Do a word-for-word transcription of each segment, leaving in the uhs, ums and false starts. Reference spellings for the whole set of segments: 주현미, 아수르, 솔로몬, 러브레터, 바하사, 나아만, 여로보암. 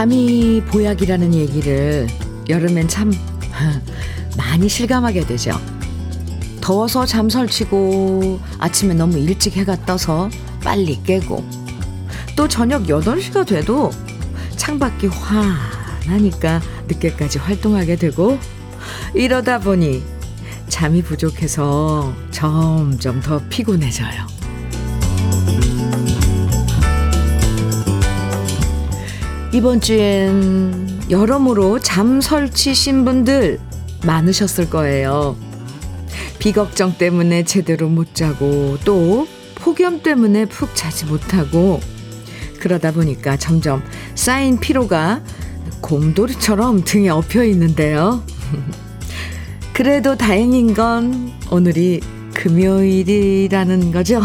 잠이 보약이라는 얘기를 여름엔 참 많이 실감하게 되죠. 더워서 잠 설치고 아침에 너무 일찍 해가 떠서 빨리 깨고 또 저녁 여덟 시가 돼도 창밖이 환하니까 늦게까지 활동하게 되고 이러다 보니 잠이 부족해서 점점 더 피곤해져요. 이번 주엔 여러모로 잠 설치신 분들 많으셨을 거예요. 비 걱정 때문에 제대로 못 자고 또 폭염 때문에 푹 자지 못하고 그러다 보니까 점점 쌓인 피로가 곰돌이처럼 등에 엎여 있는데요. 그래도 다행인 건 오늘이 금요일이라는 거죠.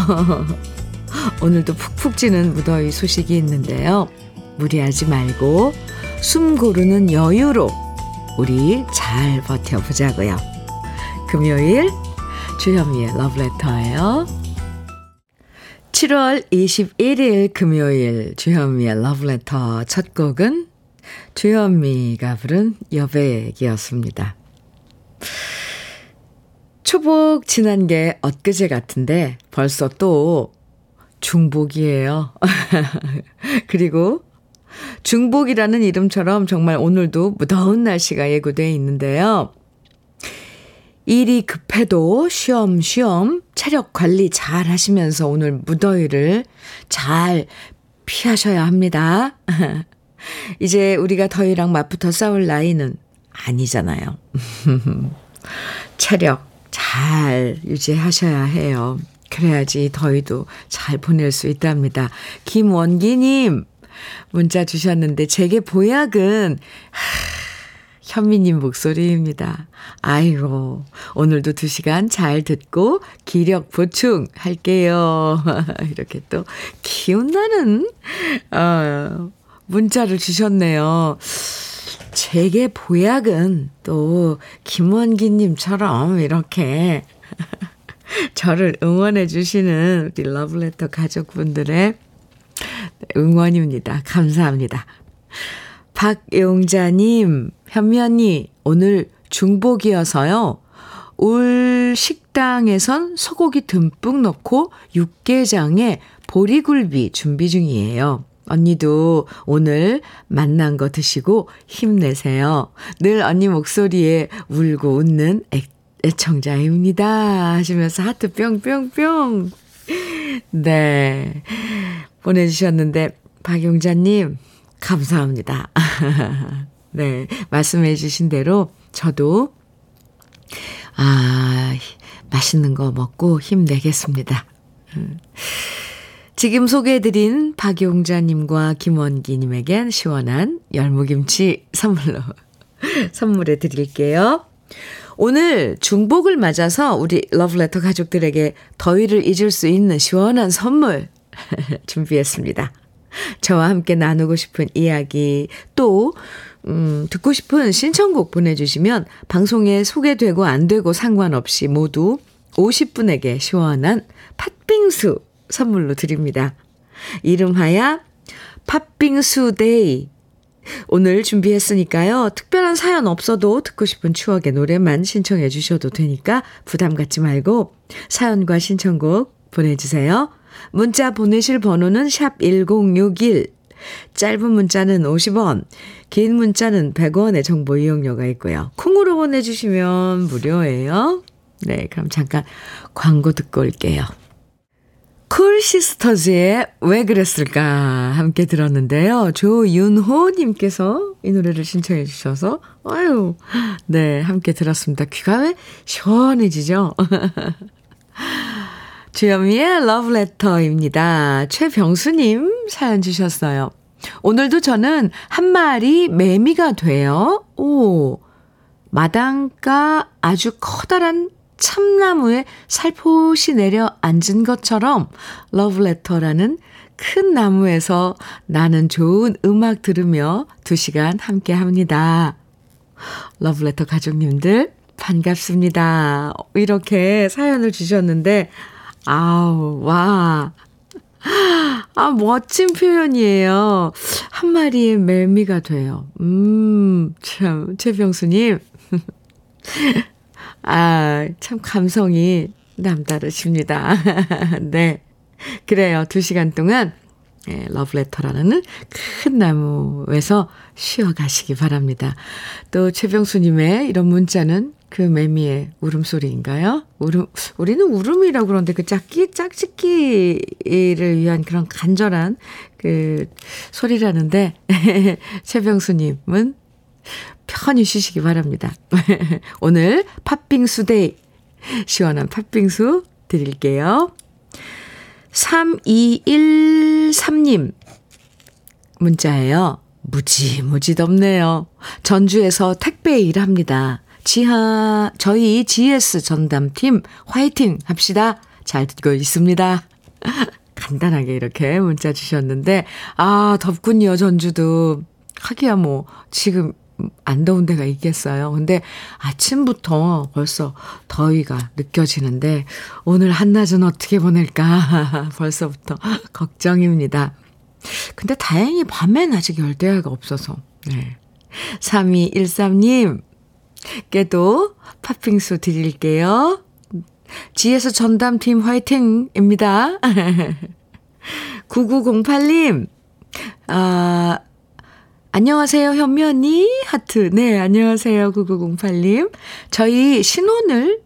오늘도 푹푹 찌는 무더위 소식이 있는데요. 무리하지 말고 숨 고르는 여유로 우리 잘 버텨보자고요. 금요일 주현미의 러브레터예요. 칠월 이십일일 금요일 주현미의 러브레터 첫 곡은 주현미가 부른 여백이었습니다. 초복 지난 게 엊그제 같은데 벌써 또 중복이에요. 그리고 중복이라는 이름처럼 정말 오늘도 무더운 날씨가 예고돼 있는데요. 일이 급해도 쉬엄쉬엄 체력 관리 잘 하시면서 오늘 무더위를 잘 피하셔야 합니다. 이제 우리가 더위랑 맞붙어 싸울 나이는 아니잖아요. 체력 잘 유지하셔야 해요. 그래야지 더위도 잘 보낼 수 있답니다. 김원기님 문자 주셨는데 제게 보약은 현미님 목소리입니다. 아이고 오늘도 두 시간 잘 듣고 기력 보충할게요. 이렇게 또 기운나는 어, 문자를 주셨네요. 제게 보약은 또 김원기님처럼 이렇게 저를 응원해 주시는 우리 러브레터 가족분들의 응원입니다. 감사합니다. 박용자님, 현미 언니 오늘 중복이어서요. 울 식당에선 소고기 듬뿍 넣고 육개장에 보리굴비 준비 중이에요. 언니도 오늘 만난 거 드시고 힘내세요. 늘 언니 목소리에 울고 웃는 애청자입니다. 하시면서 하트 뿅뿅뿅. 네. 보내주셨는데 박용자님 감사합니다. 네. 말씀해 주신 대로 저도 아 맛있는 거 먹고 힘내겠습니다. 지금 소개해드린 박용자님과 김원기님에겐 시원한 열무김치 선물로 선물해 드릴게요. 오늘 중복을 맞아서 우리 러브레터 가족들에게 더위를 잊을 수 있는 시원한 선물 준비했습니다. 저와 함께 나누고 싶은 이야기 또 음, 듣고 싶은 신청곡 보내주시면 방송에 소개되고 안 되고 상관없이 모두 오십 분에게 시원한 팥빙수 선물로 드립니다. 이름하야 팥빙수 데이. 오늘 준비했으니까요. 특별한 사연 없어도 듣고 싶은 추억의 노래만 신청해 주셔도 되니까 부담 갖지 말고 사연과 신청곡 보내주세요. 문자 보내실 번호는 샵 천육십일. 짧은 문자는 오십 원, 긴 문자는 백 원의 정보 이용료가 있고요. 콩으로 보내주시면 무료예요. 네, 그럼 잠깐 광고 듣고 올게요. 쿨시스터즈의 왜 그랬을까 함께 들었는데요. 조윤호님께서 이 노래를 신청해 주셔서 아유, 네 함께 들었습니다. 귀가 왜 시원해지죠? 주현미의 러브레터입니다. 최병수님 사연 주셨어요. 오늘도 저는 한 마리 매미가 돼요. 오, 마당가 아주 커다란 참나무에 살포시 내려 앉은 것처럼 러브레터라는 큰 나무에서 나는 좋은 음악 들으며 두 시간 함께합니다. 러브레터 가족님들 반갑습니다. 이렇게 사연을 주셨는데 아우 와 아, 멋진 표현이에요. 한 마리의 멜미가 돼요. 음, 참, 최병수님. 아, 참 감성이 남다르십니다. 네. 그래요. 두 시간 동안 네, 러브레터라는 큰 나무에서 쉬어가시기 바랍니다. 또 최병수님의 이런 문자는 그 매미의 울음소리인가요? 울음, 우리는 울음이라고 그러는데 그 짝기, 짝짓기를 위한 그런 간절한 그 소리라는데 최병수님은 편히 쉬시기 바랍니다. 오늘 팥빙수 데이, 시원한 팥빙수 드릴게요. 삼이일삼 님 문자예요. 무지무지 덥네요. 전주에서 택배 일합니다. 지하, 저희 지에스 전담팀 화이팅 합시다. 잘 듣고 있습니다. 간단하게 이렇게 문자 주셨는데, 아, 덥군요, 전주도. 하기야 뭐, 지금 안 더운 데가 있겠어요. 근데 아침부터 벌써 더위가 느껴지는데, 오늘 한낮은 어떻게 보낼까? 벌써부터 걱정입니다. 근데 다행히 밤엔 아직 열대야가 없어서, 네. 삼이일삼 님, 께도 팥빙수 드릴게요. 지에스 전담팀 화이팅입니다. 구구공팔 님, 아, 안녕하세요, 현미 언니. 하트. 네, 안녕하세요, 구구공팔 님. 저희 신혼을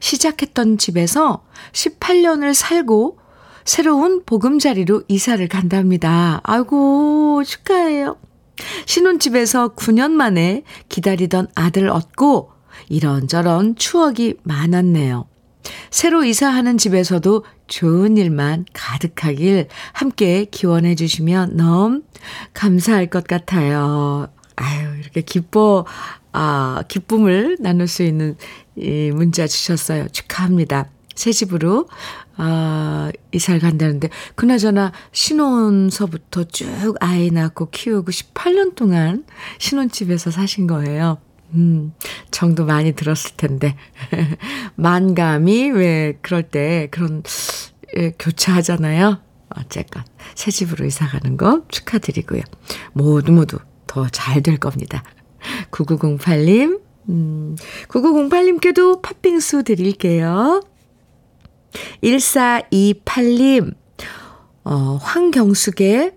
시작했던 집에서 십팔 년을 살고 새로운 보금자리로 이사를 간답니다. 아이고, 축하해요. 신혼집에서 구 년 만에 기다리던 아들 얻고 이런저런 추억이 많았네요. 새로 이사하는 집에서도 좋은 일만 가득하길 함께 기원해 주시면 너무 감사할 것 같아요. 아유, 이렇게 기뻐, 아, 기쁨을 나눌 수 있는 이 문자 주셨어요. 축하합니다. 새 집으로 아, 이사를 간다는데, 그나저나 신혼서부터 쭉 아이 낳고 키우고 십팔 년 동안 신혼집에서 사신 거예요. 음, 정도 많이 들었을 텐데. 만감이 왜 그럴 때 그런 예, 교차하잖아요. 어쨌건 새 집으로 이사 가는 거 축하드리고요. 모두 모두 더 잘 될 겁니다. 구구공팔 님, 음, 구구공팔 님께도 팥빙수 드릴게요. 일사이팔 님, 어, 황경숙의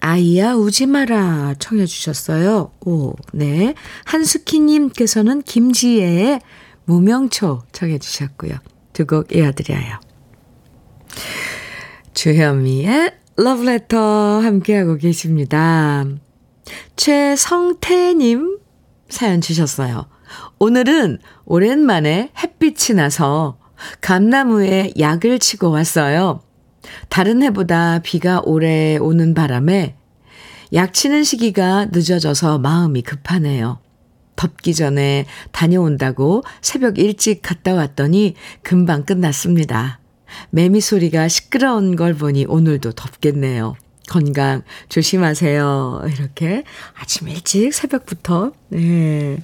아이야 우지마라 청해 주셨어요. 오, 네. 한숙희님께서는 김지혜의 무명초 청해 주셨고요. 두 곡 이어드려요. 주현미의 러브레터 함께하고 계십니다. 최성태님 사연 주셨어요. 오늘은 오랜만에 햇빛이 나서 감나무에 약을 치고 왔어요. 다른 해보다 비가 오래 오는 바람에 약 치는 시기가 늦어져서 마음이 급하네요. 덥기 전에 다녀온다고 새벽 일찍 갔다 왔더니 금방 끝났습니다. 매미 소리가 시끄러운 걸 보니 오늘도 덥겠네요. 건강 조심하세요. 이렇게 아침 일찍 새벽부터 네,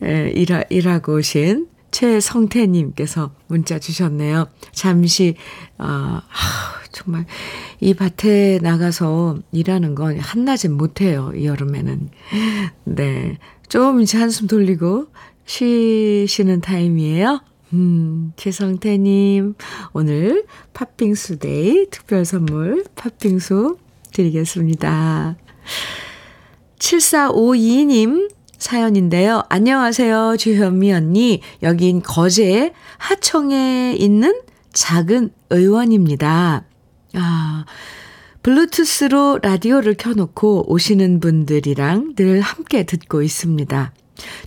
네, 일하, 일하고 오신 최성태님께서 문자 주셨네요. 잠시 아, 아 정말 이 밭에 나가서 일하는 건 한낮엔 못해요. 이 여름에는. 네, 좀 이제 한숨 돌리고 쉬시는 타임이에요. 음, 최성태님 오늘 팥빙수 데이 특별 선물 팥빙수 드리겠습니다. 칠사오이 님 사연인데요. 안녕하세요, 주현미 언니. 여긴 거제 하청에 있는 작은 의원입니다. 아, 블루투스로 라디오를 켜놓고 오시는 분들이랑 늘 함께 듣고 있습니다.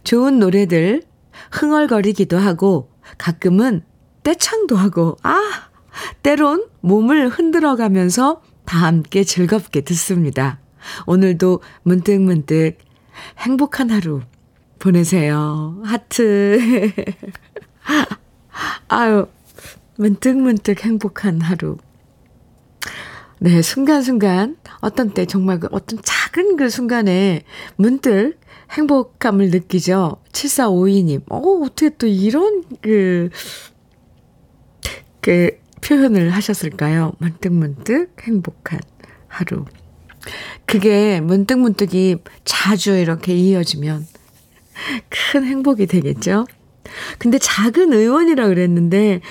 좋은 노래들 흥얼거리기도 하고 가끔은 떼창도 하고 아, 때론 몸을 흔들어가면서 다 함께 즐겁게 듣습니다. 오늘도 문득문득 행복한 하루 보내세요. 하트. 아유, 문득문득 행복한 하루. 네, 순간순간 어떤 때 정말 그 어떤 작은 그 순간에 문득 행복감을 느끼죠. 칠사오이 님. 어, 어떻게 또 이런 그, 그 표현을 하셨을까요? 문득문득 행복한 하루. 그게 문득문득이 자주 이렇게 이어지면 큰 행복이 되겠죠. 근데 작은 의원이라 그랬는데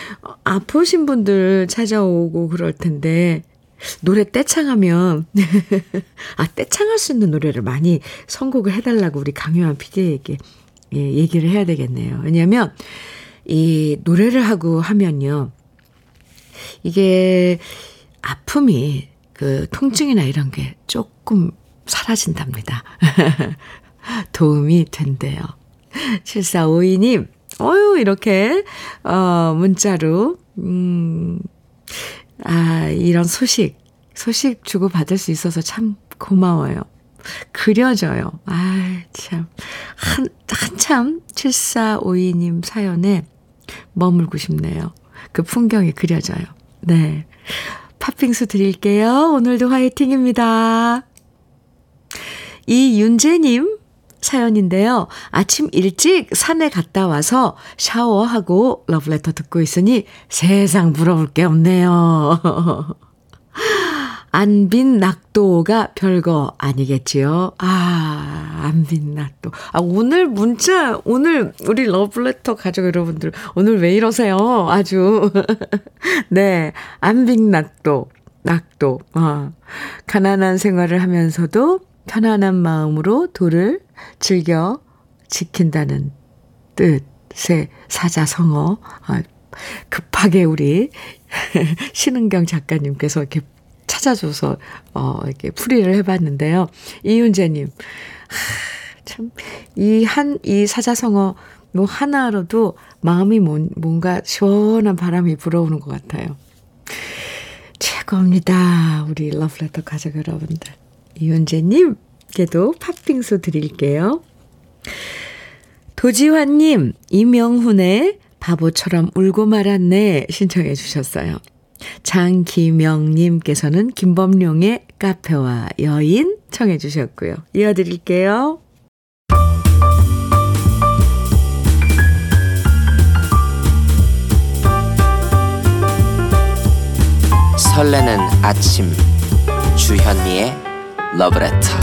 아프신 분들 찾아오고 그럴 텐데 노래 떼창하면 아 떼창할 수 있는 노래를 많이 선곡을 해달라고 우리 강요한 피디에게 예, 얘기를 해야 되겠네요. 왜냐하면 이 노래를 하고 하면요 이게 아픔이 그 통증이나 이런 게 조금 사라진답니다. 도움이 된대요. 칠사오이 님, 어유 이렇게 어, 문자로 음, 아 이런 소식 소식 주고 받을 수 있어서 참 고마워요. 그려져요. 아 참 한 한참 칠사오이 님 사연에 머물고 싶네요. 그 풍경이 그려져요. 네. 팥빙수 드릴게요. 오늘도 화이팅입니다. 이윤재님 사연인데요. 아침 일찍 산에 갔다 와서 샤워하고 러브레터 듣고 있으니 세상 부러울 게 없네요. 안빈 낙도가 별거 아니겠지요. 아, 안빈 낙도. 아, 오늘 문자, 오늘 우리 러브레터 가족 여러분들, 오늘 왜 이러세요? 아주. 네, 안빈 낙도, 낙도. 아, 가난한 생활을 하면서도 편안한 마음으로 도를 즐겨 지킨다는 뜻의 사자성어. 아, 급하게 우리 신은경 작가님께서 이렇게 찾아줘서 어, 이렇게 풀이를 해봤는데요. 이윤재님, 참 이 한 이 사자성어 뭐 하나로도 마음이 뭔, 뭔가 시원한 바람이 불어오는 것 같아요. 최고입니다, 우리 러브레터 가족 여러분들. 이윤재님께도 팥빙수 드릴게요. 도지환님, 이명훈의 바보처럼 울고 말았네 신청해 주셨어요. 장기명님께서는 김범룡의 카페와 여인 청해 주셨고요. 이어드릴게요. 설레는 아침 주현미의 러브레터.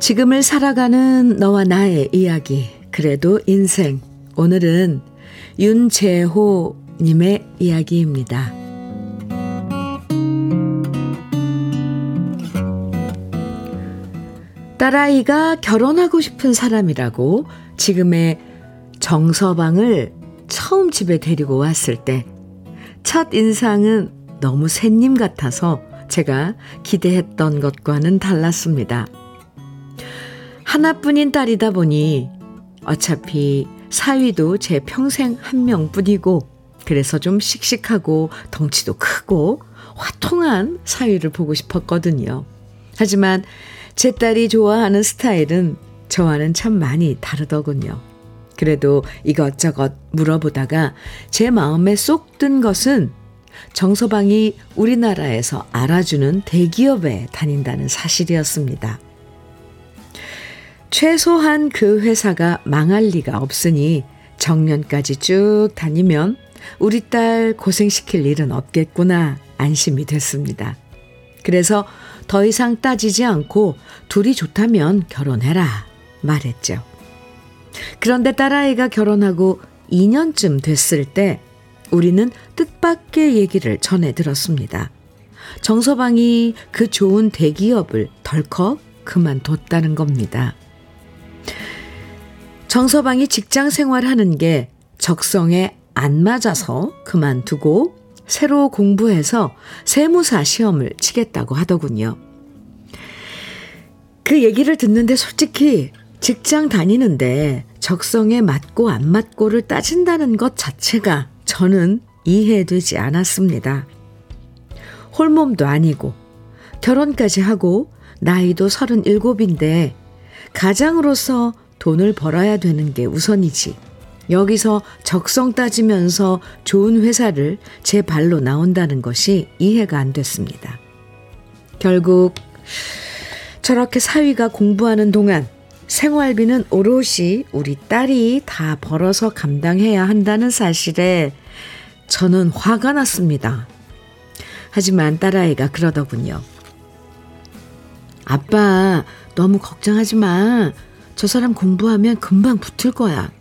지금을 살아가는 너와 나의 이야기, 그래도 인생. 오늘은 윤재호님의 이야기입니다. 딸아이가 결혼하고 싶은 사람이라고 지금의 정서방을 처음 집에 데리고 왔을 때 첫 인상은 너무 새님 같아서 제가 기대했던 것과는 달랐습니다. 하나뿐인 딸이다 보니 어차피 사위도 제 평생 한 명뿐이고 그래서 좀 씩씩하고 덩치도 크고 화통한 사위를 보고 싶었거든요. 하지만 제 딸이 좋아하는 스타일은 저와는 참 많이 다르더군요. 그래도 이것저것 물어보다가 제 마음에 쏙 든 것은 정서방이 우리나라에서 알아주는 대기업에 다닌다는 사실이었습니다. 최소한 그 회사가 망할 리가 없으니 정년까지 쭉 다니면 우리 딸 고생시킬 일은 없겠구나 안심이 됐습니다. 그래서 더 이상 따지지 않고 둘이 좋다면 결혼해라 말했죠. 그런데 딸아이가 결혼하고 이 년쯤 됐을 때 우리는 뜻밖의 얘기를 전해 들었습니다. 정서방이 그 좋은 대기업을 덜컥 그만뒀다는 겁니다. 정서방이 직장 생활하는 게 적성에 안 맞아서 그만두고 새로 공부해서 세무사 시험을 치겠다고 하더군요. 그 얘기를 듣는데 솔직히 직장 다니는데 적성에 맞고 안 맞고를 따진다는 것 자체가 저는 이해되지 않았습니다. 홀몸도 아니고 결혼까지 하고 나이도 서른일곱인데 가장으로서 돈을 벌어야 되는 게 우선이지. 여기서 적성 따지면서 좋은 회사를 제 발로 나온다는 것이 이해가 안 됐습니다. 결국 저렇게 사위가 공부하는 동안 생활비는 오롯이 우리 딸이 다 벌어서 감당해야 한다는 사실에 저는 화가 났습니다. 하지만 딸아이가 그러더군요. 아빠, 너무 걱정하지 마. 저 사람 공부하면 금방 붙을 거야.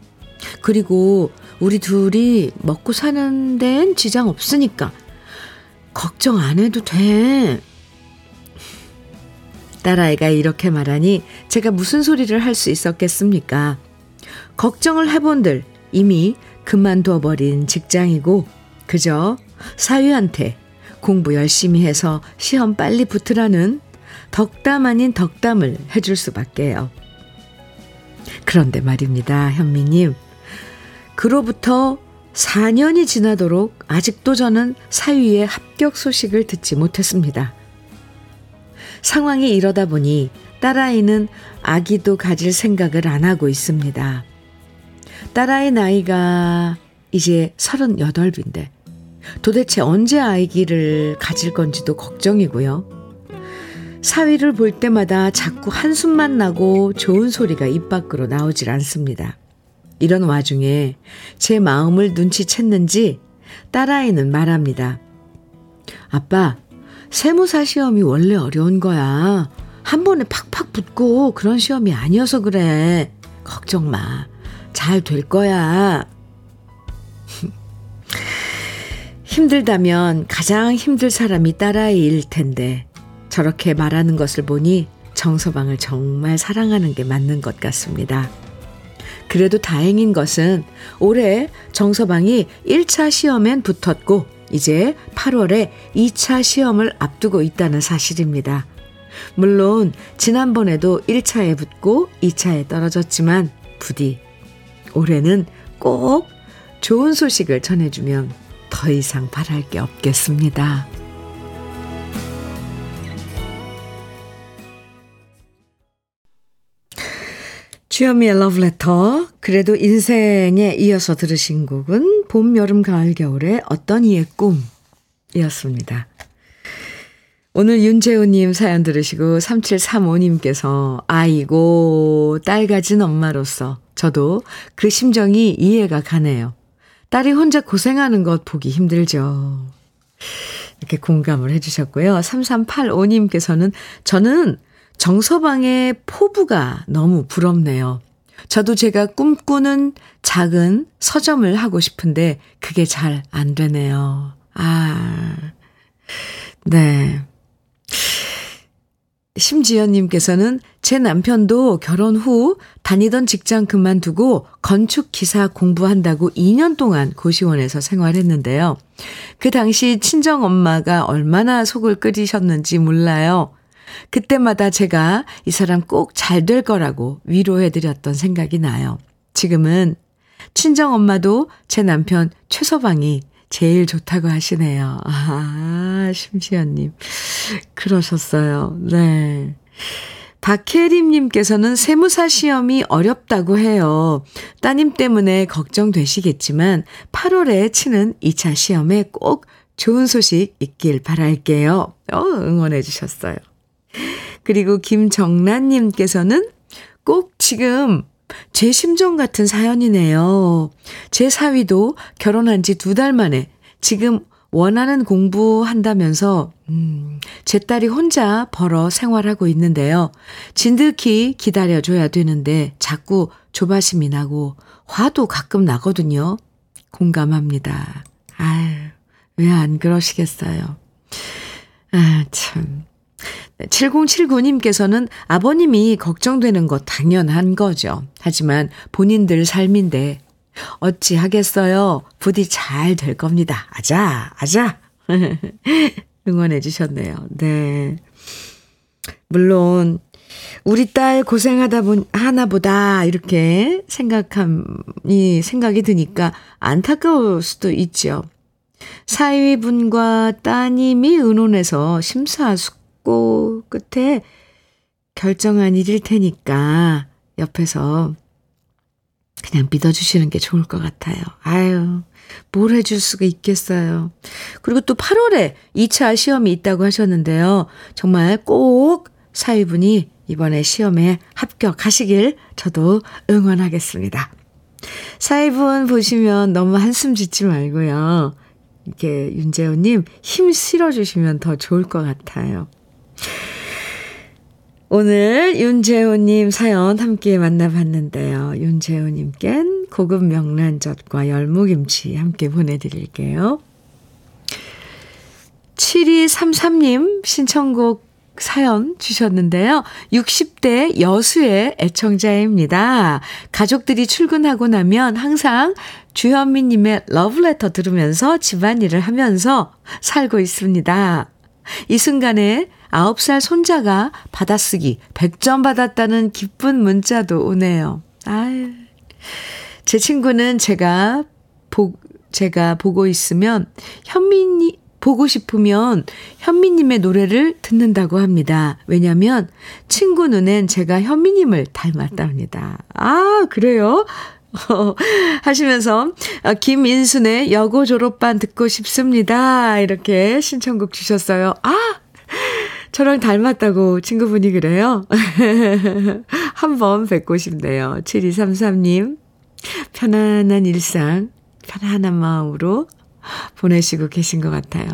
그리고 우리 둘이 먹고 사는 데엔 지장 없으니까 걱정 안 해도 돼. 딸아이가 이렇게 말하니 제가 무슨 소리를 할 수 있었겠습니까? 걱정을 해본들 이미 그만둬버린 직장이고 그저 사위한테 공부 열심히 해서 시험 빨리 붙으라는 덕담 아닌 덕담을 해줄 수밖에요. 그런데 말입니다, 현미님. 그로부터 사 년이 지나도록 아직도 저는 사위의 합격 소식을 듣지 못했습니다. 상황이 이러다 보니 딸아이는 아기도 가질 생각을 안 하고 있습니다. 딸아이 나이가 이제 서른여덟인데 도대체 언제 아기를 가질 건지도 걱정이고요. 사위를 볼 때마다 자꾸 한숨만 나고 좋은 소리가 입 밖으로 나오질 않습니다. 이런 와중에 제 마음을 눈치챘는지 딸아이는 말합니다. 아빠, 세무사 시험이 원래 어려운 거야. 한 번에 팍팍 붙고 그런 시험이 아니어서 그래. 걱정 마. 잘 될 거야. 힘들다면 가장 힘들 사람이 딸아이일 텐데 저렇게 말하는 것을 보니 정서방을 정말 사랑하는 게 맞는 것 같습니다. 그래도 다행인 것은 올해 정서방이 일 차 시험엔 붙었고 이제 팔월에 이 차 시험을 앞두고 있다는 사실입니다. 물론 지난번에도 일 차에 붙고 이 차에 떨어졌지만 부디 올해는 꼭 좋은 소식을 전해주면 더 이상 바랄 게 없겠습니다. 주현미의 러브레터. 그래도 인생에 이어서 들으신 곡은 봄, 여름, 가을, 겨울의 어떤 이의 꿈이었습니다. 오늘 윤재우님 사연 들으시고 삼칠삼오님께서 아이고 딸 가진 엄마로서 저도 그 심정이 이해가 가네요. 딸이 혼자 고생하는 것 보기 힘들죠. 이렇게 공감을 해주셨고요. 삼삼팔오님께서는 저는 정서방의 포부가 너무 부럽네요. 저도 제가 꿈꾸는 작은 서점을 하고 싶은데 그게 잘 안 되네요. 아, 네. 심지연님께서는 제 남편도 결혼 후 다니던 직장 그만두고 건축기사 공부한다고 이 년 동안 고시원에서 생활했는데요. 그 당시 친정엄마가 얼마나 속을 끓이셨는지 몰라요. 그때마다 제가 이 사람 꼭 잘 될 거라고 위로해드렸던 생각이 나요. 지금은 친정엄마도 제 남편 최서방이 제일 좋다고 하시네요. 아, 심지연님 그러셨어요. 네. 박혜림님께서는 세무사 시험이 어렵다고 해요. 따님 때문에 걱정되시겠지만 팔월에 치는 이 차 시험에 꼭 좋은 소식 있길 바랄게요. 어, 응원해 주셨어요. 그리고 김정란님께서는 꼭 지금 제 심정 같은 사연이네요. 제 사위도 결혼한 지 두 달 만에 지금 원하는 공부한다면서 음, 제 딸이 혼자 벌어 생활하고 있는데요. 진득히 기다려줘야 되는데 자꾸 조바심이 나고 화도 가끔 나거든요. 공감합니다. 아유, 왜 안 그러시겠어요. 아, 참. 칠공칠구님께서는 아버님이 걱정되는 것 당연한 거죠. 하지만 본인들 삶인데 어찌 하겠어요. 부디 잘 될 겁니다. 아자 아자 응원해 주셨네요. 네, 물론 우리 딸 고생하다 보, 하나 보다 이렇게 생각함이 생각이 드니까 안타까울 수도 있죠. 사위분과 따님이 의논해서 심사숙 끝에 결정한 일일 테니까 옆에서 그냥 믿어주시는 게 좋을 것 같아요. 아유, 뭘 해줄 수가 있겠어요. 그리고 또 팔월에 이 차 시험이 있다고 하셨는데요. 정말 꼭 사위분이 이번에 시험에 합격하시길 저도 응원하겠습니다. 사위분 보시면 너무 한숨 짓지 말고요. 이렇게 윤재호님 힘 실어주시면 더 좋을 것 같아요. 오늘 윤재호님 사연 함께 만나봤는데요. 윤재호님께는 고급 명란젓과 열무김치 함께 보내드릴게요. 칠이삼삼 님 신청곡 사연 주셨는데요. 육십 대 여수의 애청자입니다. 가족들이 출근하고 나면 항상 주현미님의 러브레터 들으면서 집안일을 하면서 살고 있습니다. 이 순간에 아홉 살 손자가 받아쓰기 백 점 받았다는 기쁜 문자도 오네요. 아유. 제 친구는 제가, 보, 제가 보고 있으면 현미님 보고 싶으면 현미님의 노래를 듣는다고 합니다. 왜냐면 친구 눈엔 제가 현미님을 닮았답니다. 아, 그래요? 하시면서 김인순의 여고 졸업반 듣고 싶습니다. 이렇게 신청곡 주셨어요. 아! 저랑 닮았다고 친구분이 그래요? 한번 뵙고 싶네요. 칠이삼삼 님, 편안한 일상, 편안한 마음으로 보내시고 계신 것 같아요.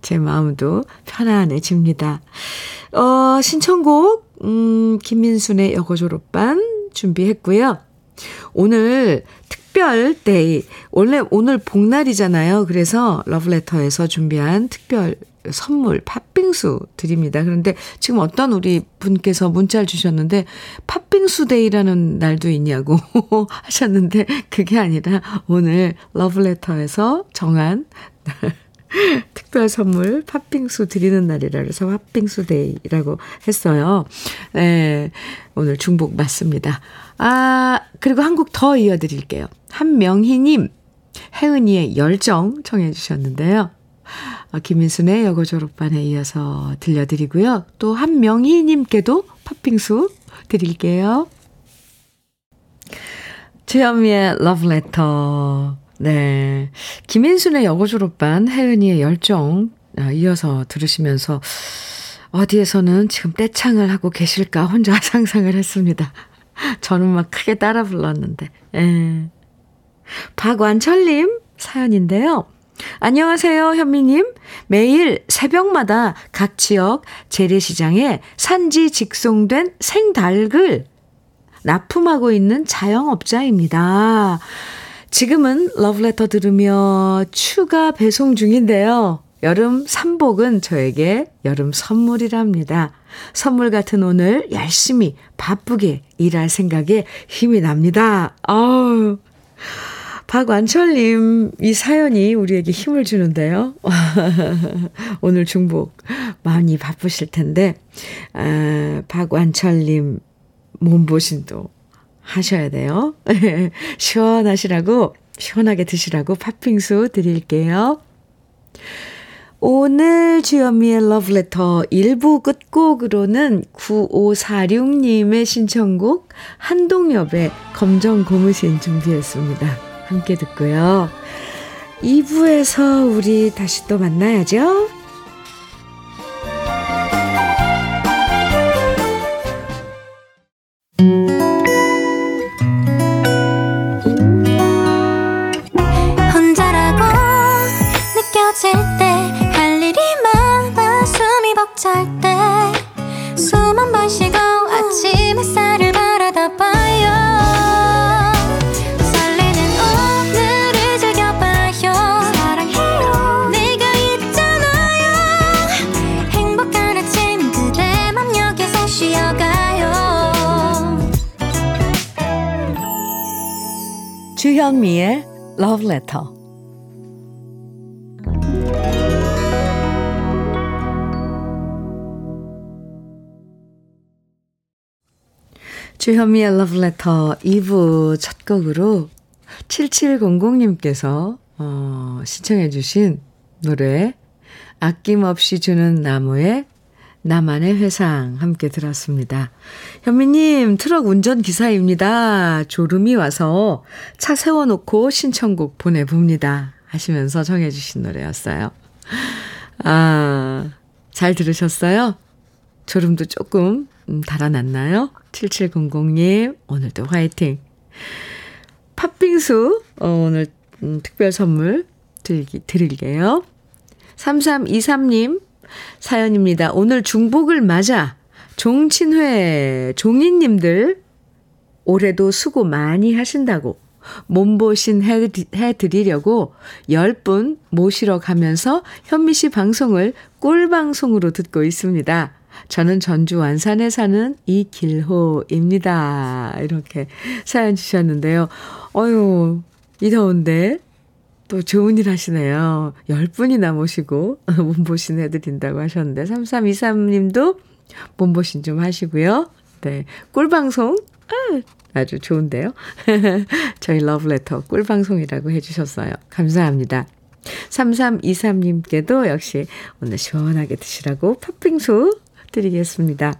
제 마음도 편안해집니다. 어, 신청곡 음, 김민순의 여고 졸업반 준비했고요. 오늘 특별 데이, 원래 오늘 복날이잖아요. 그래서 러브레터에서 준비한 특별 선물 팥빙수 드립니다. 그런데 지금 어떤 우리 분께서 문자를 주셨는데 팥빙수 데이라는 날도 있냐고 하셨는데 그게 아니라 오늘 러브레터에서 정한 특별 선물 팥빙수 드리는 날이라서 팥빙수 데이라고 했어요. 네, 오늘 중복 맞습니다. 아, 그리고 한 곡 더 이어드릴게요. 한명희님 혜은이의 열정 청해 주셨는데요. 김인순의 여고 졸업반에 이어서 들려드리고요. 또 한명희님께도 팥빙수 드릴게요. 주현미의 러브레터. 네, 김인순의 여고 졸업반, 혜은이의 열정 이어서 들으시면서 어디에서는 지금 떼창을 하고 계실까 혼자 상상을 했습니다. 저는 막 크게 따라 불렀는데. 네. 박완철님 사연인데요. 안녕하세요, 현미님. 매일 새벽마다 각 지역 재래시장에 산지 직송된 생닭을 납품하고 있는 자영업자입니다. 지금은 러브레터 들으며 추가 배송 중인데요. 여름 삼복은 저에게 여름 선물이랍니다. 선물 같은 오늘 열심히 바쁘게 일할 생각에 힘이 납니다. 아우. 박완철님, 이 사연이 우리에게 힘을 주는데요. 오늘 중복 많이 바쁘실 텐데 아, 박완철님 몸보신도 하셔야 돼요. 시원하시라고 시원하게 드시라고 팥빙수 드릴게요. 오늘 주현미의 러브레터 일 부 끝곡으로는 구오사육 님의 신청곡 한동엽의 검정고무신 준비했습니다. 함께 듣고요. 이 부에서 우리 다시 또 만나야죠. 혼자라고 느껴질 때 할 일이 많아 숨이 벅찰 때 숨 한 번 쉬고 아침 햇살을 바라다 봐요. 주현미의 러브레터. 주현미의 러브레터 이 부 첫 곡으로 칠칠공공 님께서 어, 시청해 주신 노래 아낌없이 주는 나무의 나만의 회상 함께 들었습니다. 현미님, 트럭 운전기사입니다. 졸음이 와서 차 세워놓고 신청곡 보내봅니다. 하시면서 정해주신 노래였어요. 아, 잘 들으셨어요? 졸음도 조금 달아났나요? 칠칠공공님 오늘도 화이팅. 팥빙수 어, 오늘 음, 특별 선물 드리기, 드릴게요. 삼삼이삼님 사연입니다. 오늘 중복을 맞아 종친회 종인님들 올해도 수고 많이 하신다고 몸보신 해드리려고 열 분 모시러 가면서 현미 씨 방송을 꿀방송으로 듣고 있습니다. 저는 전주 완산에 사는 이길호입니다. 이렇게 사연 주셨는데요. 어휴, 이 더운데 또 좋은 일 하시네요. 열 분이나 모시고 몸보신 해드린다고 하셨는데 삼삼이삼님도 몸보신 좀 하시고요. 네, 꿀방송 아, 아주 좋은데요. 저희 러브레터 꿀방송이라고 해주셨어요. 감사합니다. 삼삼이삼님께도 역시 오늘 시원하게 드시라고 팥빙수 드리겠습니다.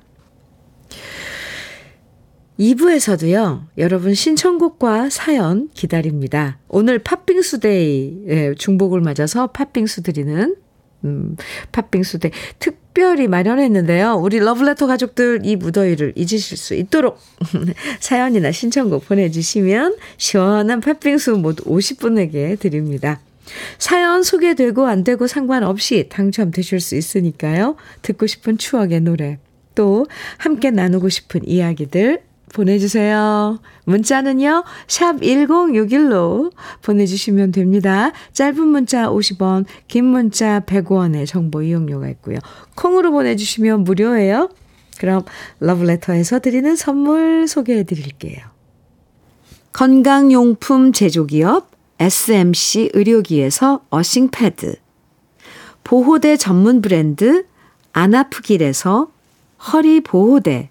이 부에서도요. 여러분 신청곡과 사연 기다립니다. 오늘 팥빙수 데이 예, 중복을 맞아서 팥빙수 드리는 음, 팥빙수 데이 특별히 마련했는데요. 우리 러브레터 가족들 이 무더위를 잊으실 수 있도록 사연이나 신청곡 보내주시면 시원한 팥빙수 모두 오십 분에게 드립니다. 사연 소개되고 안 되고 상관없이 당첨되실 수 있으니까요. 듣고 싶은 추억의 노래 또 함께 나누고 싶은 이야기들 보내주세요. 문자는요. 샵 일공육일로 보내주시면 됩니다. 짧은 문자 오십 원, 긴 문자 백 원의 정보 이용료가 있고요. 콩으로 보내주시면 무료예요. 그럼 러브레터에서 드리는 선물 소개해드릴게요. 건강용품 제조기업 에스엠씨 의료기에서 어싱패드, 보호대 전문 브랜드 안아프길에서 허리보호대,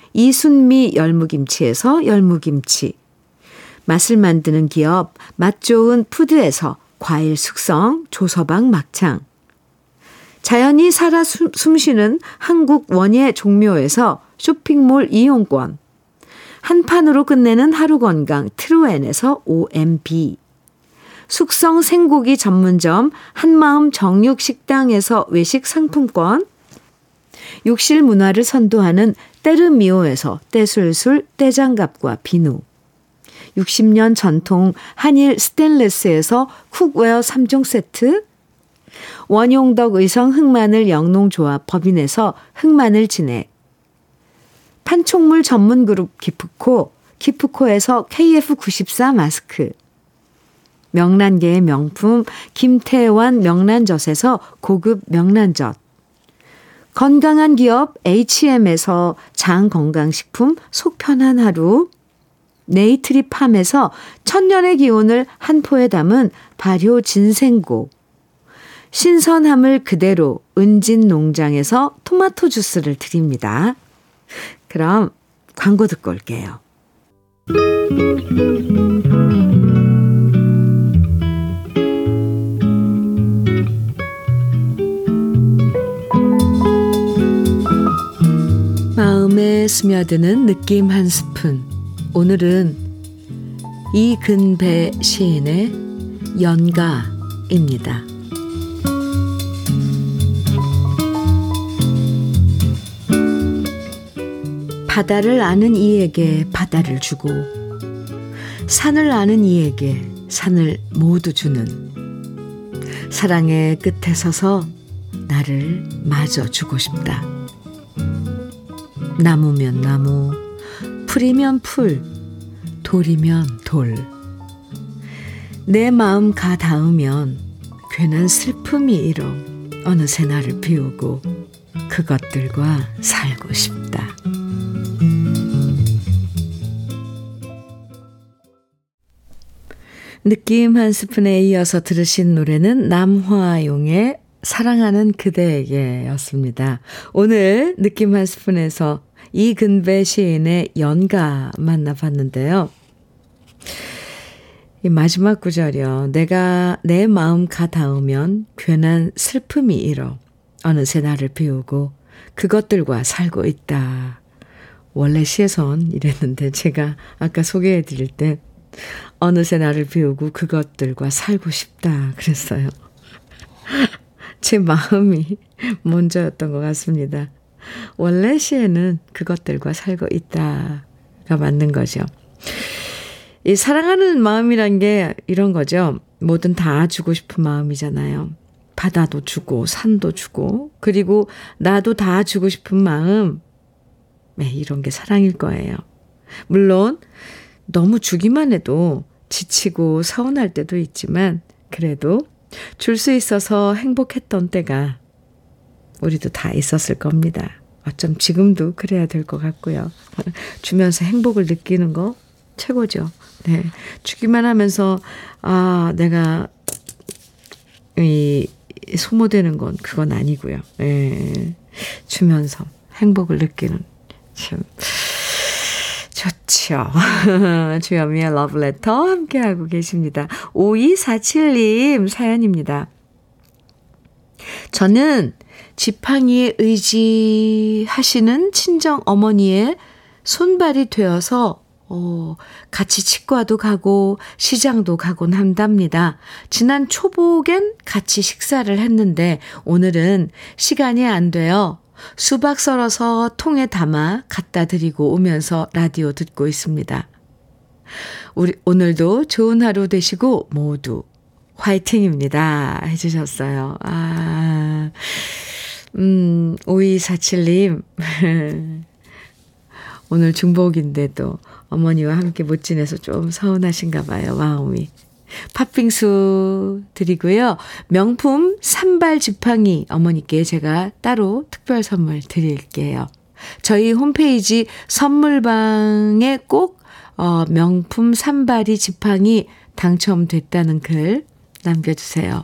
이순미 열무김치에서 열무김치, 맛을 만드는 기업 맛좋은 푸드에서 과일 숙성 조서방 막창, 자연이 살아 숨쉬는 한국 원예 종묘에서 쇼핑몰 이용권, 한판으로 끝내는 하루건강 트루엔에서 오엠비, 숙성 생고기 전문점 한마음 정육식당에서 외식 상품권, 욕실 문화를 선도하는 때르미오에서 때술술 때장갑과 비누, 육십 년 전통 한일 스테인레스에서 쿡웨어 삼 종 세트, 원용덕 의성 흑마늘 영농조합 법인에서 흑마늘 진액, 판촉물 전문그룹 기프코, 기프코에서 케이에프 구십사 마스크, 명란계의 명품 김태환 명란젓에서 고급 명란젓, 건강한 기업 에이치엠에서 장건강식품 속편한 하루, 네이트리팜에서 천년의 기운을 한 포에 담은 발효진생고, 신선함을 그대로 은진농장에서 토마토 주스를 드립니다. 그럼 광고 듣고 올게요. 마음에 스며드는 느낌 한 스푼. 오늘은 이근배 시인의 연가입니다. 바다를 아는 이에게 바다를 주고 산을 아는 이에게 산을 모두 주는 사랑의 끝에 서서 나를 마저 주고 싶다. 나무면 나무, 풀이면 풀, 돌이면 돌. 내 마음 가 닿으면 괜한 슬픔이 일어 어느새 나를 비우고 그것들과 살고 싶다. 느낌 한 스푼에 이어서 들으신 노래는 남화용의 사랑하는 그대에게였습니다. 오늘 느낌 한 스푼에서 이근배 시인의 연가 만나봤는데요. 이 마지막 구절이요. 내가 내 마음 가다우면 괜한 슬픔이 일어 어느새 나를 비우고 그것들과 살고 있다. 원래 시에선 이랬는데 제가 아까 소개해드릴 때 어느새 나를 비우고 그것들과 살고 싶다 그랬어요. 제 마음이 먼저였던 것 같습니다. 원래 시에는 그것들과 살고 있다가 맞는 거죠. 이 사랑하는 마음이란 게 이런 거죠. 뭐든 다 주고 싶은 마음이잖아요. 바다도 주고 산도 주고 그리고 나도 다 주고 싶은 마음. 네, 이런 게 사랑일 거예요. 물론 너무 주기만 해도 지치고 서운할 때도 있지만 그래도 줄 수 있어서 행복했던 때가 우리도 다 있었을 겁니다. 어쩜 지금도 그래야 될 것 같고요. 주면서 행복을 느끼는 거 최고죠. 네, 주기만 하면서 아 내가 이 소모되는 건 그건 아니고요. 네, 주면서 행복을 느끼는 참 좋죠. 주현미의 러브레터 함께하고 계십니다. 오이사칠님 사연입니다. 저는 지팡이에 의지하시는 친정 어머니의 손발이 되어서 어, 같이 치과도 가고 시장도 가곤 한답니다. 지난 초복엔 같이 식사를 했는데 오늘은 시간이 안 돼요. 수박 썰어서 통에 담아 갖다 드리고 오면서 라디오 듣고 있습니다. 우리 오늘도 좋은 하루 되시고 모두 화이팅입니다. 해주셨어요. 아, 음, 오이사칠님. 오늘 중복인데도 어머니와 함께 못 지내서 좀 서운하신가 봐요. 마음이. 팥빙수 드리고요. 명품 산발 지팡이 어머니께 제가 따로 특별 선물 드릴게요. 저희 홈페이지 선물방에 꼭 어, 명품 산발이 지팡이 당첨됐다는 글 남겨주세요.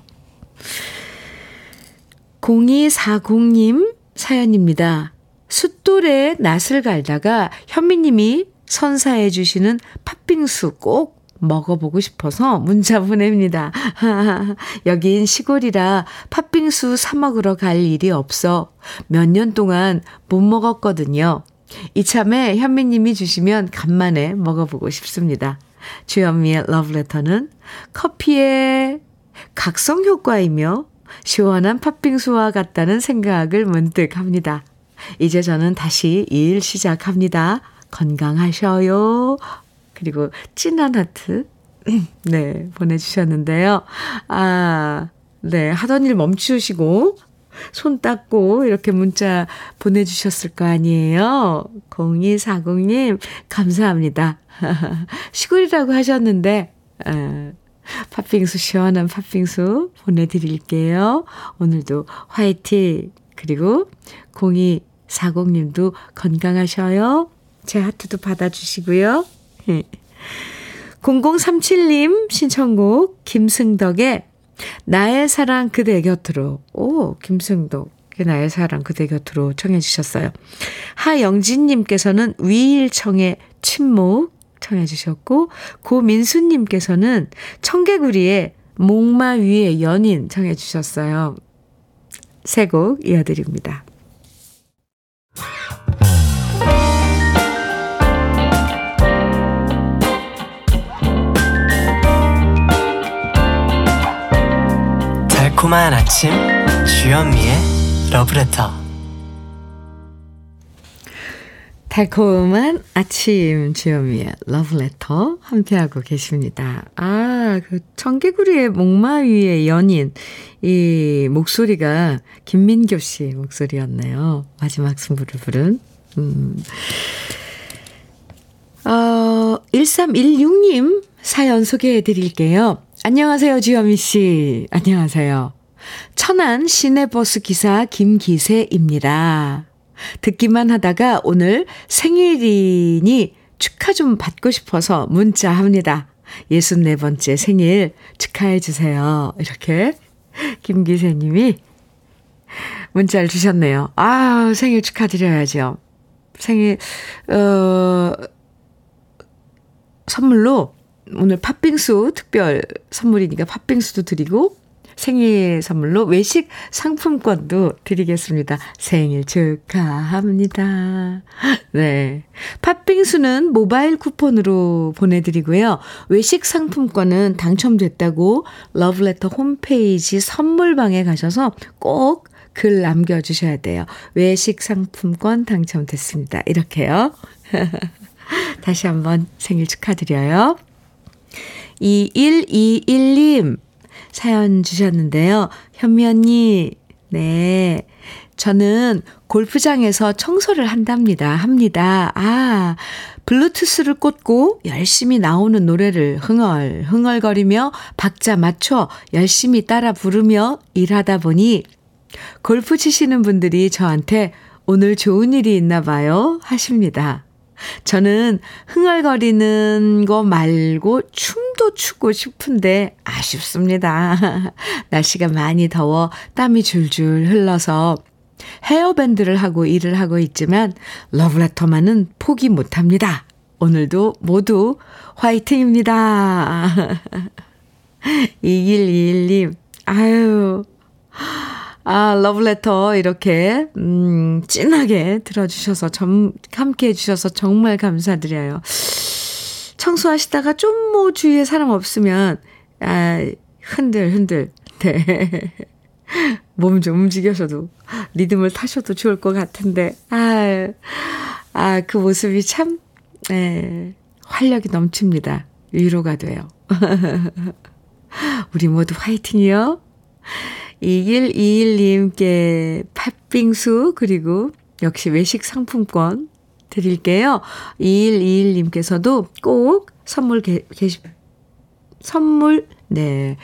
공이사공님 사연입니다. 숫돌에 낫을 갈다가 현미님이 선사해 주시는 팥빙수 꼭 먹어보고 싶어서 문자 보냅니다. 여긴 시골이라 팥빙수 사 먹으러 갈 일이 없어 몇 년 동안 못 먹었거든요. 이참에 현미님이 주시면 간만에 먹어보고 싶습니다. 주현미의 러브레터는 커피의 각성 효과이며 시원한 팥빙수와 같다는 생각을 문득 합니다. 이제 저는 다시 일 시작합니다. 건강하셔요. 그리고 찐한 하트 네 보내주셨는데요. 아, 네 하던 일 멈추시고 손 닦고 이렇게 문자 보내주셨을 거 아니에요. 공이사공님 감사합니다. 시골이라고 하셨는데 아, 팥빙수 시원한 팥빙수 보내드릴게요. 오늘도 화이팅. 그리고 공이사공님도 건강하셔요. 제 하트도 받아주시고요. 공공삼칠님 신청곡 김승덕의 나의 사랑 그대 곁으로. 오, 김승덕 나의 사랑 그대 곁으로 청해 주셨어요. 하영진님께서는 위일청의 침묵 청해 주셨고 고민수님께서는 청개구리의 목마 위의 연인 청해 주셨어요. 세 곡 이어드립니다. 고마운 아침 주현미의 러브레터. 달콤한 아침 주현미의 러브레터 함께하고 계십니다. 아, 그 청개구리의 목마 위의 연인 이 목소리가 김민교 씨 목소리였네요. 마지막 승부를 부른. 음. 어, 일삼일육님 사연 소개해 드릴게요. 안녕하세요, 주현미 씨. 안녕하세요. 천안 시내버스 기사 김기세입니다. 듣기만 하다가 오늘 생일이니 축하 좀 받고 싶어서 문자합니다. 예순네 번째 생일 축하해 주세요. 이렇게 김기세님이 문자를 주셨네요. 아, 생일 축하드려야죠. 생일 어, 선물로 오늘 팥빙수 특별 선물이니까 팥빙수도 드리고 생일 선물로 외식 상품권도 드리겠습니다. 생일 축하합니다. 네, 팥빙수는 모바일 쿠폰으로 보내드리고요. 외식 상품권은 당첨됐다고 러브레터 홈페이지 선물방에 가셔서 꼭 글 남겨주셔야 돼요. 외식 상품권 당첨됐습니다. 이렇게요. 다시 한번 생일 축하드려요. 이일이일 님 사연 주셨는데요. 현미 언니, 네. 저는 골프장에서 청소를 한답니다. 합니다. 아, 블루투스를 꽂고 열심히 나오는 노래를 흥얼, 흥얼거리며 박자 맞춰 열심히 따라 부르며 일하다 보니 골프 치시는 분들이 저한테 오늘 좋은 일이 있나 봐요 하십니다. 저는 흥얼거리는 거 말고 춤도 추고 싶은데 아쉽습니다. 날씨가 많이 더워 땀이 줄줄 흘러서 헤어밴드를 하고 일을 하고 있지만 러브레터만은 포기 못합니다. 오늘도 모두 화이팅입니다. 이일이일 님, 아유, 아, 러브레터 이렇게 음, 진하게 들어주셔서 점, 함께해 주셔서 정말 감사드려요. 청소하시다가 좀 뭐 주위에 사람 없으면 아, 흔들 흔들 네. 몸 좀 움직여셔도 리듬을 타셔도 좋을 것 같은데 아, 아, 그 모습이 참 네, 활력이 넘칩니다. 위로가 돼요. 우리 모두 화이팅이요. 이일이일 님께 팥빙수 그리고 역시 외식 상품권 드릴게요. 이일이일 님께서도 꼭 선물 게, 게시 선물 네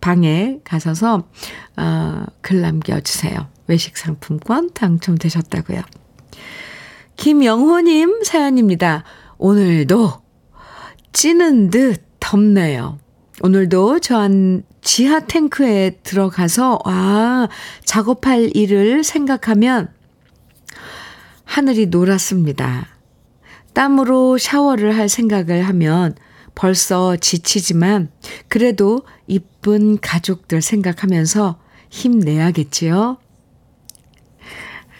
방에 가셔서 어, 글 남겨주세요. 외식 상품권 당첨되셨다고요. 김영호님 사연입니다. 오늘도 찌는 듯 덥네요. 오늘도 저한 지하 탱크에 들어가서 아, 작업할 일을 생각하면 하늘이 노랗습니다. 땀으로 샤워를 할 생각을 하면 벌써 지치지만 그래도 이쁜 가족들 생각하면서 힘내야겠지요.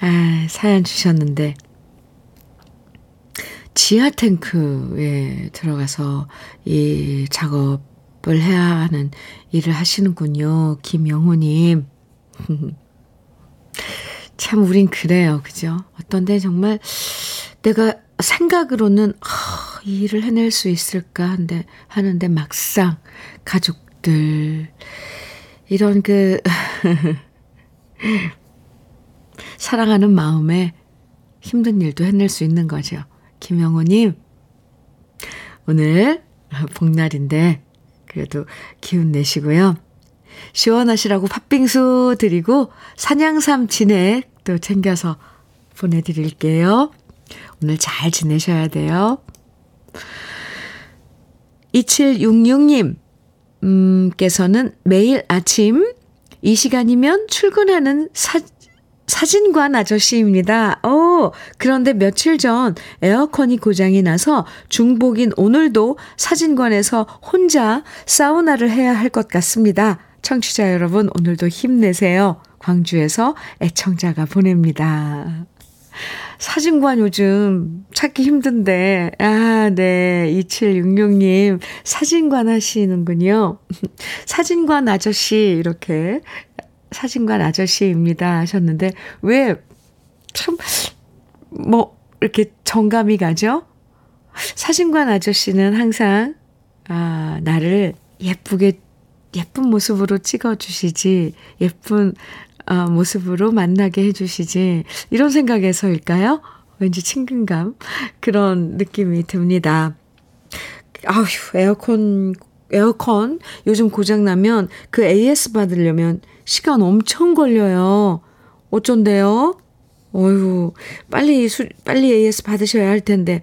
아, 사연 주셨는데 지하 탱크에 들어가서 이 작업 뭘 해야 하는 일을 하시는군요. 김영호님. 참 우린 그래요. 그죠? 어떤 데 정말 내가 생각으로는 아, 이 일을 해낼 수 있을까 한데, 하는데 막상 가족들 이런 그 사랑하는 마음에 힘든 일도 해낼 수 있는 거죠. 김영호님. 오늘 복날인데 그래도 기운 내시고요. 시원하시라고 팥빙수 드리고 산양삼 진액 또 챙겨서 보내드릴게요. 오늘 잘 지내셔야 돼요. 이칠육육 님 음,께서는 매일 아침 이 시간이면 출근하는 사, 사진관 아저씨입니다. 오, 그런데 며칠 전 에어컨이 고장이 나서 중복인 오늘도 사진관에서 혼자 사우나를 해야 할 것 같습니다. 청취자 여러분, 오늘도 힘내세요. 광주에서 애청자가 보냅니다. 사진관 요즘 찾기 힘든데, 아, 네, 이칠육육 님 사진관 하시는군요. 사진관 아저씨 이렇게 사진관 아저씨입니다 하셨는데 왜 참 뭐 이렇게 정감이 가죠? 사진관 아저씨는 항상 아, 나를 예쁘게 예쁜 모습으로 찍어주시지 예쁜 아, 모습으로 만나게 해주시지 이런 생각에서일까요? 왠지 친근감 그런 느낌이 듭니다. 아휴 에어컨 에어컨 요즘 고장나면 그 에이에스 받으려면 시간 엄청 걸려요. 어쩐데요? 어휴, 빨리, 수, 빨리 에이에스 받으셔야 할 텐데.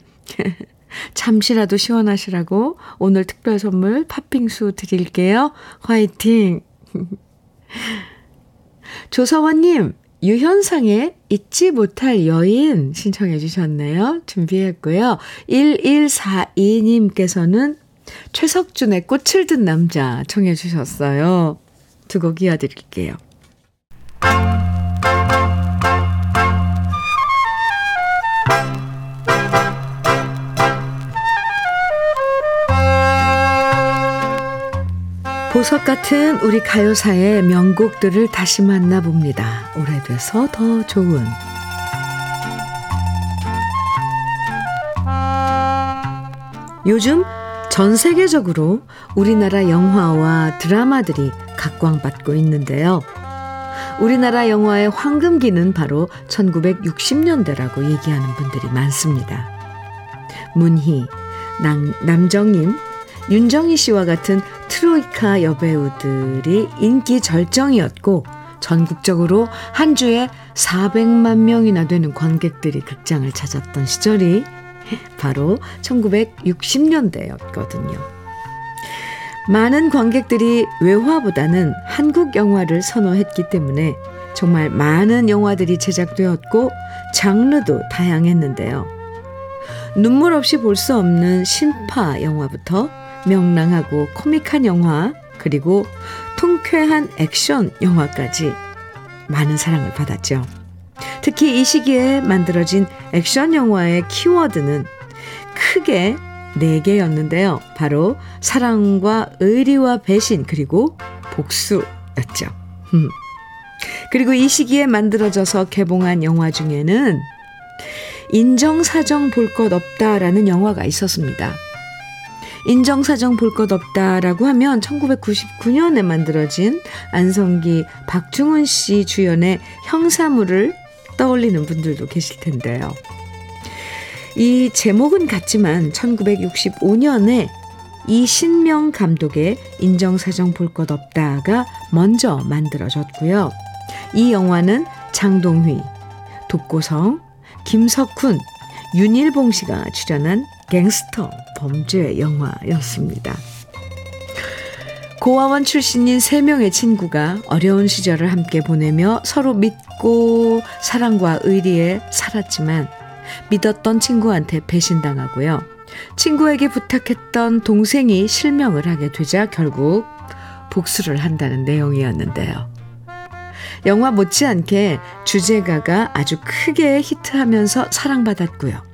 잠시라도 시원하시라고 오늘 특별 선물 팥빙수 드릴게요. 화이팅! 조서원님, 유현상의 잊지 못할 여인 신청해 주셨네요. 준비했고요. 일일사이 님께서는 최석준의 꽃을 든 남자 청해 주셨어요. 두 곡 이어드릴게요. 보석 같은 우리 가요사의 명곡들을 다시 만나봅니다. 오래돼서 더 좋은. 요즘 전 세계적으로 우리나라 영화와 드라마들이 각광받고 있는데요. 우리나라 영화의 황금기는 바로 천구백육십 년대라고 얘기하는 분들이 많습니다. 문희, 남, 남정임, 윤정희 씨와 같은 트로이카 여배우들이 인기 절정이었고 전국적으로 한 주에 사백만 명이나 되는 관객들이 극장을 찾았던 시절이 바로 천구백육십 년대였거든요. 많은 관객들이 외화보다는 한국 영화를 선호했기 때문에 정말 많은 영화들이 제작되었고 장르도 다양했는데요. 눈물 없이 볼 수 없는 신파 영화부터 명랑하고 코믹한 영화 그리고 통쾌한 액션 영화까지 많은 사랑을 받았죠. 특히 이 시기에 만들어진 액션 영화의 키워드는 크게 네 개였는데요. 바로 사랑과 의리와 배신 그리고 복수였죠. 음. 그리고 이 시기에 만들어져서 개봉한 영화 중에는 인정사정 볼 것 없다라는 영화가 있었습니다. 인정사정 볼 것 없다라고 하면 천구백구십구 년에 만들어진 안성기, 박중훈 씨 주연의 형사물을 떠올리는 분들도 계실 텐데요. 이 제목은 같지만 천구백육십오 년에 이신명 감독의 인정사정 볼 것 없다가 먼저 만들어졌고요. 이 영화는 장동휘, 독고성, 김석훈, 윤일봉 씨가 출연한 갱스터 범죄 영화였습니다. 고아원 출신인 세 명의 친구가 어려운 시절을 함께 보내며 서로 믿고 사랑과 의리에 살았지만 믿었던 친구한테 배신당하고요. 친구에게 부탁했던 동생이 실명을 하게 되자 결국 복수를 한다는 내용이었는데요. 영화 못지않게 주제가가 아주 크게 히트하면서 사랑받았고요.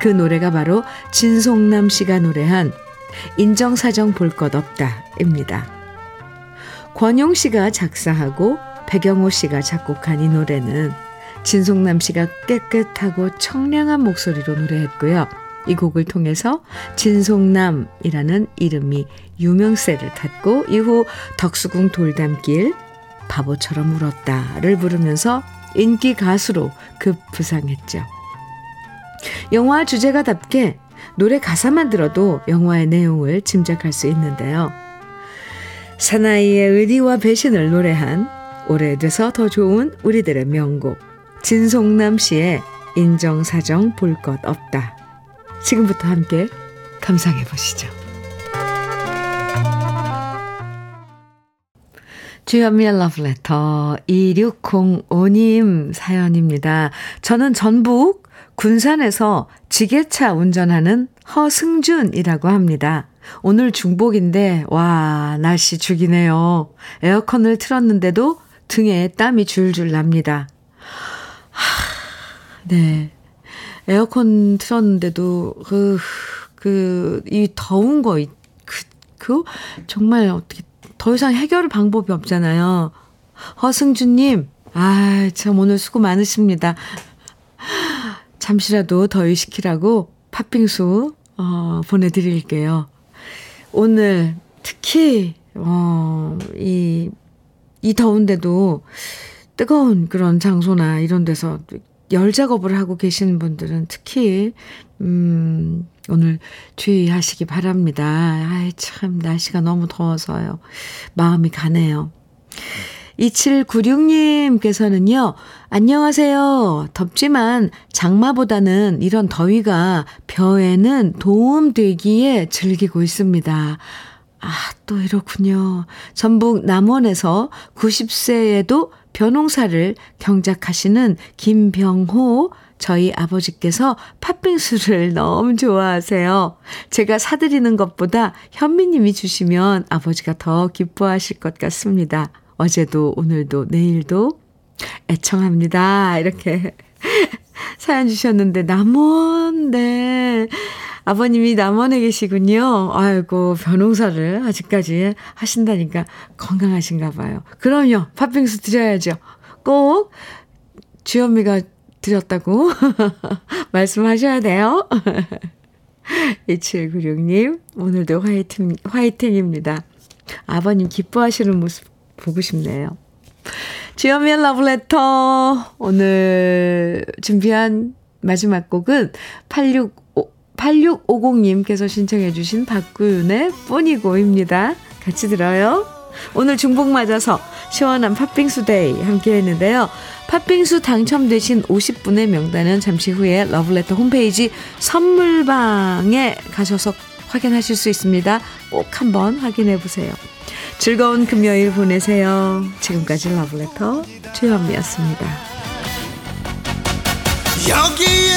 그 노래가 바로 진송남 씨가 노래한 인정사정 볼 것 없다입니다. 권용 씨가 작사하고 백영호 씨가 작곡한 이 노래는 진송남 씨가 깨끗하고 청량한 목소리로 노래했고요. 이 곡을 통해서 진송남이라는 이름이 유명세를 탔고 이후 덕수궁 돌담길, 바보처럼 울었다를 부르면서 인기 가수로 급부상했죠. 영화 주제가답게 노래 가사만 들어도 영화의 내용을 짐작할 수 있는데요. 사나이의 의리와 배신을 노래한 오래돼서 더 좋은 우리들의 명곡 진송남 씨의 인정사정 볼 것 없다. 지금부터 함께 감상해 보시죠. 주현미의 러브레터 이육공오 님 사연입니다. 저는 전북 군산에서 지게차 운전하는 허승준이라고 합니다. 오늘 중복인데 와 날씨 죽이네요. 에어컨을 틀었는데도 등에 땀이 줄줄 납니다. 하, 네, 에어컨 틀었는데도 그, 그, 이 더운 거 그, 그 정말 어떻게 더 이상 해결 방법이 없잖아요. 허승준님, 아, 참 오늘 수고 많으십니다. 잠시라도 더위 식히라고 팥빙수 어, 보내드릴게요. 오늘 특히 어, 이, 이 더운데도 뜨거운 그런 장소나 이런 데서 열 작업을 하고 계시는 분들은 특히 음, 오늘 주의하시기 바랍니다. 아이, 참, 날씨가 너무 더워서요. 마음이 가네요. 이칠구육 님께서는요, 안녕하세요. 덥지만 장마보다는 이런 더위가 벼에는 도움되기에 즐기고 있습니다. 아, 또 이렇군요. 전북 남원에서 구십 세에도 벼농사를 경작하시는 김병호 저희 아버지께서 팥빙수를 너무 좋아하세요. 제가 사드리는 것보다 현미님이 주시면 아버지가 더 기뻐하실 것 같습니다. 어제도 오늘도 내일도 애청합니다. 이렇게 사연 주셨는데 남원네 아버님이 남원에 계시군요. 아이고 벼농사를 아직까지 하신다니까 건강하신가 봐요. 그럼요. 팥빙수 드려야죠. 꼭 주현미가 드렸다고 말씀하셔야 돼요. 이칠구육 님 오늘도 화이팅, 화이팅입니다. 아버님 기뻐하시는 모습 보고 싶네요. 주현미의 러브레터 오늘 준비한 마지막 곡은 팔육오공 님께서 신청해 주신 박구윤의 뿐이고입니다. 같이 들어요. 오늘 중복 맞아서 시원한 팥빙수 데이 함께 했는데요. 팥빙수 당첨되신 오십 분의 명단은 잠시 후에 러브레터 홈페이지 선물방에 가셔서 확인하실 수 있습니다. 꼭 한번 확인해 보세요. 즐거운 금요일 보내세요. 지금까지 러브레터 주현미였습니다. 여기